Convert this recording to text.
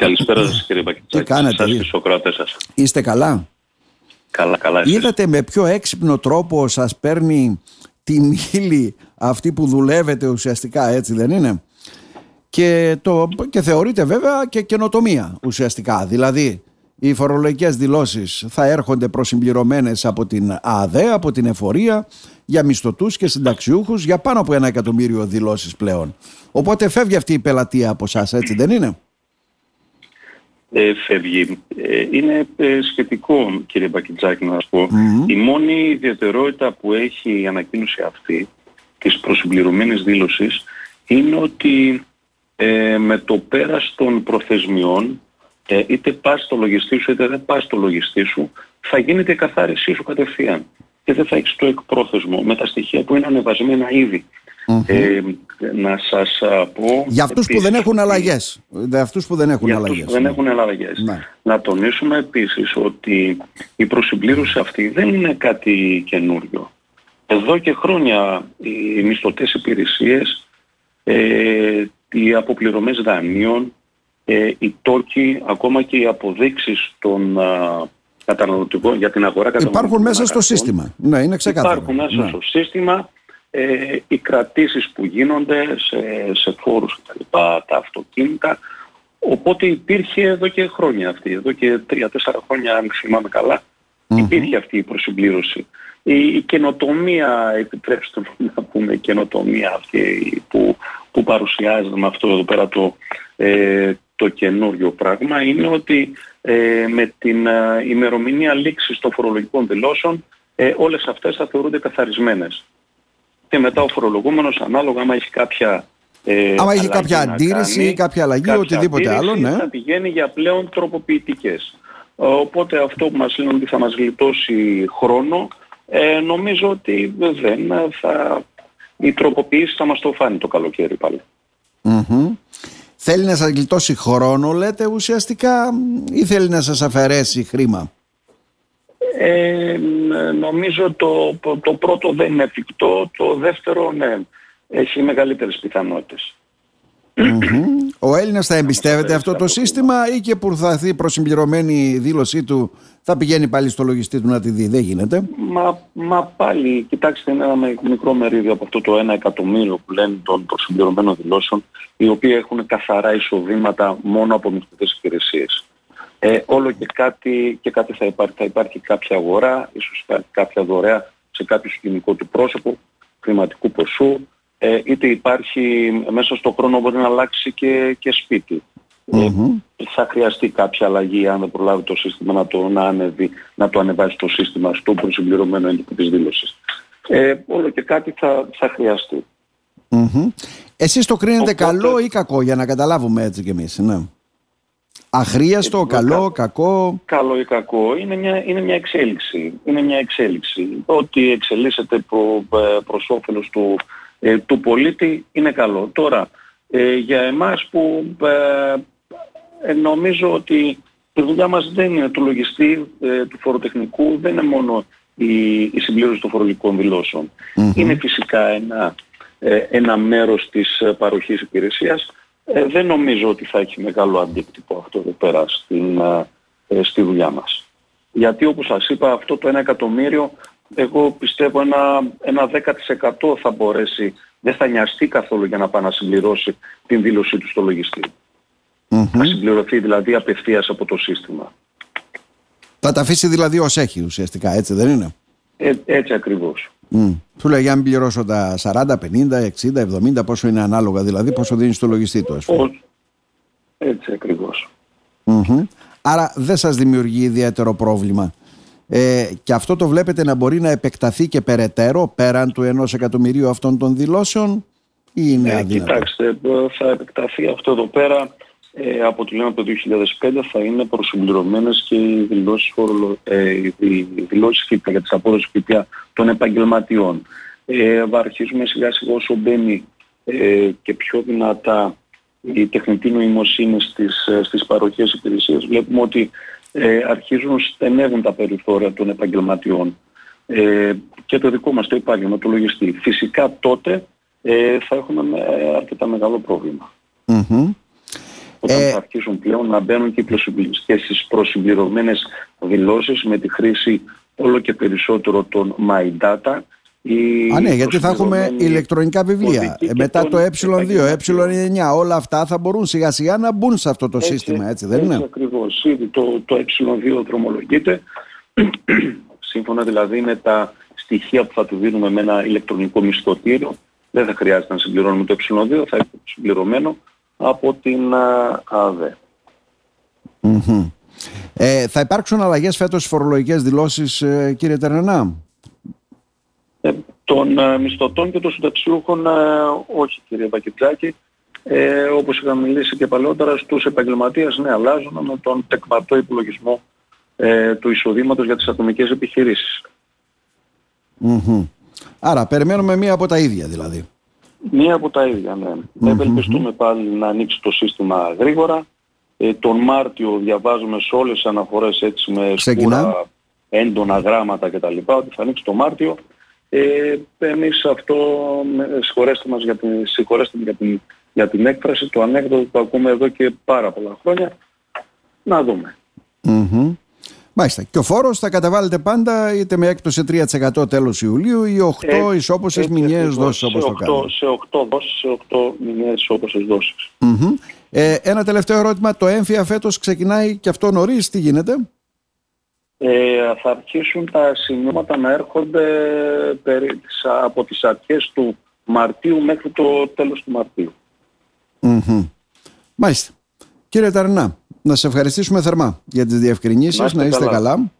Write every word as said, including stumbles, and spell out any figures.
Καλησπέρα σας κύριε Μπακιτζάκη. Τι κάνετε, σας, στους ακροατές σας. Είστε καλά? Καλά, καλά. Εσείς? Είδατε με ποιο έξυπνο τρόπο σας παίρνει τη μήλη αυτή που δουλεύετε ουσιαστικά, έτσι δεν είναι? Και, το, και θεωρείται βέβαια και καινοτομία ουσιαστικά. Δηλαδή οι φορολογικές δηλώσεις θα έρχονται προσυμπληρωμένες από την ΑΑΔΕ, από την εφορία, για μισθωτούς και συνταξιούχους, για πάνω από ένα εκατομμύριο δηλώσεις πλέον. Οπότε φεύγει αυτή η πελατεία από εσάς, έτσι δεν είναι? Ε, φεύγει. Ε, είναι ε, σχετικό κύριε Μπακιτζάκη να σας πω. Mm-hmm. Η μόνη ιδιαιτερότητα που έχει η ανακοίνωση αυτή της προσυμπληρωμένης δήλωσης είναι ότι ε, με το πέρας των προθεσμιών, ε, είτε πας στο λογιστή σου είτε δεν πας στο λογιστή σου, θα γίνεται η καθάρισή σου κατευθείαν και δεν θα έχεις το εκπρόθεσμο με τα στοιχεία που είναι ανεβασμένα ήδη. Mm-hmm. Ε, να σας πω... Για αυτούς επίσης, που δεν έχουν αλλαγές. Για αυτούς που δεν έχουν για αλλαγές. Που δεν έχουν αλλαγές. Ναι. Να τονίσουμε επίσης ότι η προσυμπλήρωση αυτή δεν είναι κάτι καινούριο. Εδώ και χρόνια οι μισθωτές υπηρεσίες, ε, οι αποπληρωμές δανείων, ε, οι τόκοι, ακόμα και οι αποδείξεις των α, καταναλωτικών για την αγορά καταναλωτικών... Υπάρχουν μέσα στο σύστημα. Ναι, είναι ξεκάθαρο. Υπάρχουν μέσα ναι. στο σύστημα. Ε, οι κρατήσεις που γίνονται σε, σε φόρους και τα λοιπά, τα αυτοκίνητα, οπότε υπήρχε εδώ και χρόνια αυτή, εδώ και τρία τέσσερα χρόνια αν θυμάμαι καλά, mm-hmm. υπήρχε αυτή η προσυμπλήρωση. Η, η καινοτομία, επιτρέψτε μου να πούμε, η καινοτομία αυτή που, που παρουσιάζεται με αυτό εδώ πέρα το, ε, το καινούριο πράγμα είναι ότι ε, με την ε, ημερομηνία λήξης των φορολογικών δηλώσεων ε, όλες αυτές θα θεωρούνται καθαρισμένες. Και μετά ο φορολογούμενος ανάλογα άμα έχει κάποια ε, άμα έχει κάποια αντίρρηση κάνει, ή κάποια αλλαγή κάποια οτιδήποτε άλλο, ναι, θα πηγαίνει για πλέον τροποποιητικές. Οπότε αυτό που μας λένε ότι θα μας γλιτώσει χρόνο, ε, νομίζω ότι δεν θα, οι τροποποιήσεις θα μας το φάνε το καλοκαίρι πάλι. Mm-hmm. Θέλει να σας γλιτώσει χρόνο λέτε ουσιαστικά ή θέλει να σας αφαιρέσει χρήμα? Ε, νομίζω το, το πρώτο δεν είναι εφικτό, το δεύτερο ναι, έχει μεγαλύτερες πιθανότητες. Mm-hmm. Ο Έλληνας θα εμπιστεύεται αυτό το σύστημα ή και που θα έρθει προσυμπληρωμένη δήλωσή του θα πηγαίνει πάλι στο λογιστή του να τη δει? Δεν γίνεται. Μα, μα πάλι, κοιτάξτε, είναι ένα μικρό μερίδιο από αυτό το ένα εκατομμύριο που λένε των προσυμπληρωμένων δηλώσεων, οι οποίοι έχουν καθαρά εισοδήματα μόνο από μυστικές υπηρεσίες. Ε, όλο και κάτι, και κάτι θα υπάρχει. Θα υπάρχει κάποια αγορά, ίσως κάποια δωρεά σε κάποιο σκηνικό του πρόσωπου, χρηματικού ποσού, ε, είτε υπάρχει μέσα στον χρόνο μπορεί να αλλάξει και, και σπίτι. Mm-hmm. Ε, θα χρειαστεί κάποια αλλαγή αν δεν προλάβει το σύστημα να το, να ανεβεί, να το ανεβάσει το σύστημα στο προσυμπληρωμένο έντυπο της δήλωσης. Ε, όλο και κάτι θα, θα χρειαστεί. Mm-hmm. Εσείς το κρίνετε Οπότε... καλό ή κακό, για να καταλάβουμε έτσι κι εμείς? Ναι. Αχρίαστο, καλό, κα... κακό. Καλό ή κακό. Είναι μια, είναι μια εξέλιξη. Είναι μια εξέλιξη. Ό,τι εξελίσσεται προ, προς όφελος του, ε, του πολίτη είναι καλό. Τώρα, ε, για εμάς που ε, νομίζω ότι η δουλειά μας δεν είναι του λογιστή, ε, του φοροτεχνικού, δεν είναι μόνο η, η συμπλήρωση των φορολογικών δηλώσεων. Mm-hmm. Είναι φυσικά ένα, ε, ένα μέρος της παροχής υπηρεσίας. Ε, δεν νομίζω ότι θα έχει μεγάλο αντίκτυπο αυτό εδώ πέρα στην, ε, στη δουλειά μας. Γιατί όπως σας είπα αυτό το ένα εκατομμύριο, εγώ πιστεύω ένα, ένα δέκα τοις εκατό θα μπορέσει, δεν θα νοιαστεί καθόλου για να πάει να συμπληρώσει την δήλωσή του στο λογιστή. Mm-hmm. Θα συμπληρωθεί δηλαδή απευθείας από το σύστημα. Θα τα αφήσει δηλαδή ως έχει ουσιαστικά, έτσι δεν είναι? Ε, έτσι ακριβώς. Mm. Του λέει αν πληρώσω τα σαράντα, πενήντα, εξήντα, εβδομήντα, πόσο είναι ανάλογα δηλαδή, πόσο δίνει στο λογιστή του, ας πούμε. Έτσι ακριβώς. Mm-hmm. Άρα δεν σας δημιουργεί ιδιαίτερο πρόβλημα. Ε, και αυτό το βλέπετε να μπορεί να επεκταθεί και περαιτέρω πέραν του ενός εκατομμυρίου αυτών των δηλώσεων ή είναι αδύνατο? Ε, κοιτάξτε, θα επεκταθεί αυτό εδώ πέρα. Ε, από το λέμε το δύο χιλιάδες πέντε θα είναι προσυμπληρωμένες και οι δηλώσεις ΦΠΑ για τις απόδοσεις ΦΠΑ των επαγγελματιών. Ε, αρχίζουμε σιγά σιγά όσο μπαίνει ε, και πιο δυνατά η τεχνητή νοημοσύνη στις, στις παροχές υπηρεσίες. Βλέπουμε ότι ε, αρχίζουν στενεύουν τα περιθώρια των επαγγελματιών ε, και το δικό μας το επάγγελμα, το λογιστή. Φυσικά τότε ε, θα έχουμε αρκετά μεγάλο πρόβλημα. Mm-hmm. όταν ε... θα αρχίσουν πλέον να μπαίνουν και οι προσυμπληρωμένες δηλώσεις με τη χρήση όλο και περισσότερο των My Data. Α, ναι, γιατί θα έχουμε ηλεκτρονικά βιβλία. Μετά το ε δύο, ε εννιά, όλα αυτά θα μπορούν σιγά σιγά να μπουν σε αυτό το έτσι, σύστημα, έτσι δεν είναι? Έτσι ακριβώς. Ήδη το, το ε δύο δρομολογείται, σύμφωνα δηλαδή με τα στοιχεία που θα του δίνουμε με ένα ηλεκτρονικό μισθωτήριο. Δεν θα χρειάζεται να συμπληρώνουμε το ε δύο, θα είναι συμπληρωμένο από την ΑΑΔΕ. Mm-hmm. Ε, θα υπάρξουν αλλαγές φέτος στις φορολογικές δηλώσεις, ε, κύριε Ταρνανά? Ε, των ε, μισθωτών και των συνταξιούχων ε, όχι, κύριε Μπακιτζάκη. Ε, όπως είχαμε μιλήσει και παλαιότερα, στους επαγγελματίες ναι, αλλάζουν με τον τεκματό υπολογισμό ε, του εισοδήματος για τις ατομικές επιχειρήσεις. Mm-hmm. Άρα περιμένουμε μία από τα ίδια δηλαδή. Μία από τα ίδια, ναι. Mm-hmm. Ευελπιστούμε πάλι να ανοίξει το σύστημα γρήγορα. Ε, τον Μάρτιο διαβάζουμε σε όλες τις αναφορές έτσι με σκούρα, έντονα γράμματα κτλ. Ότι θα ανοίξει το Μάρτιο. Ε, εμείς αυτό, συγχωρέστε μας για την, συγχωρέστε για την, για την έκφραση, το ανέκδοτο που ακούμε εδώ και πάρα πολλά χρόνια. Να δούμε. Mm-hmm. Μάλιστα. Και ο φόρος θα καταβάλλεται πάντα είτε με έκπτωση τρία τοις εκατό τέλος Ιουλίου ή οκτώ ε, ισόποσες μηνιαίες δόσεις όπως το κάνουμε. Σε οκτώ δόσεις, σε οκτώ μηνιαίες ισόποσες δόσεις. Mm-hmm. Ε, ένα τελευταίο ερώτημα. Το ΕΝΦΙΑ φέτος ξεκινάει και αυτό νωρίς. Τι γίνεται? Ε, θα αρχίσουν τα σημειώματα να έρχονται περί, από τις αρχές του Μαρτίου μέχρι το τέλος του Μαρτίου. Mm-hmm. Μάλιστα. Κύριε Ταρνανά, να σας ευχαριστήσουμε θερμά για τις διευκρινήσεις. Να είστε, να είστε καλά. καλά.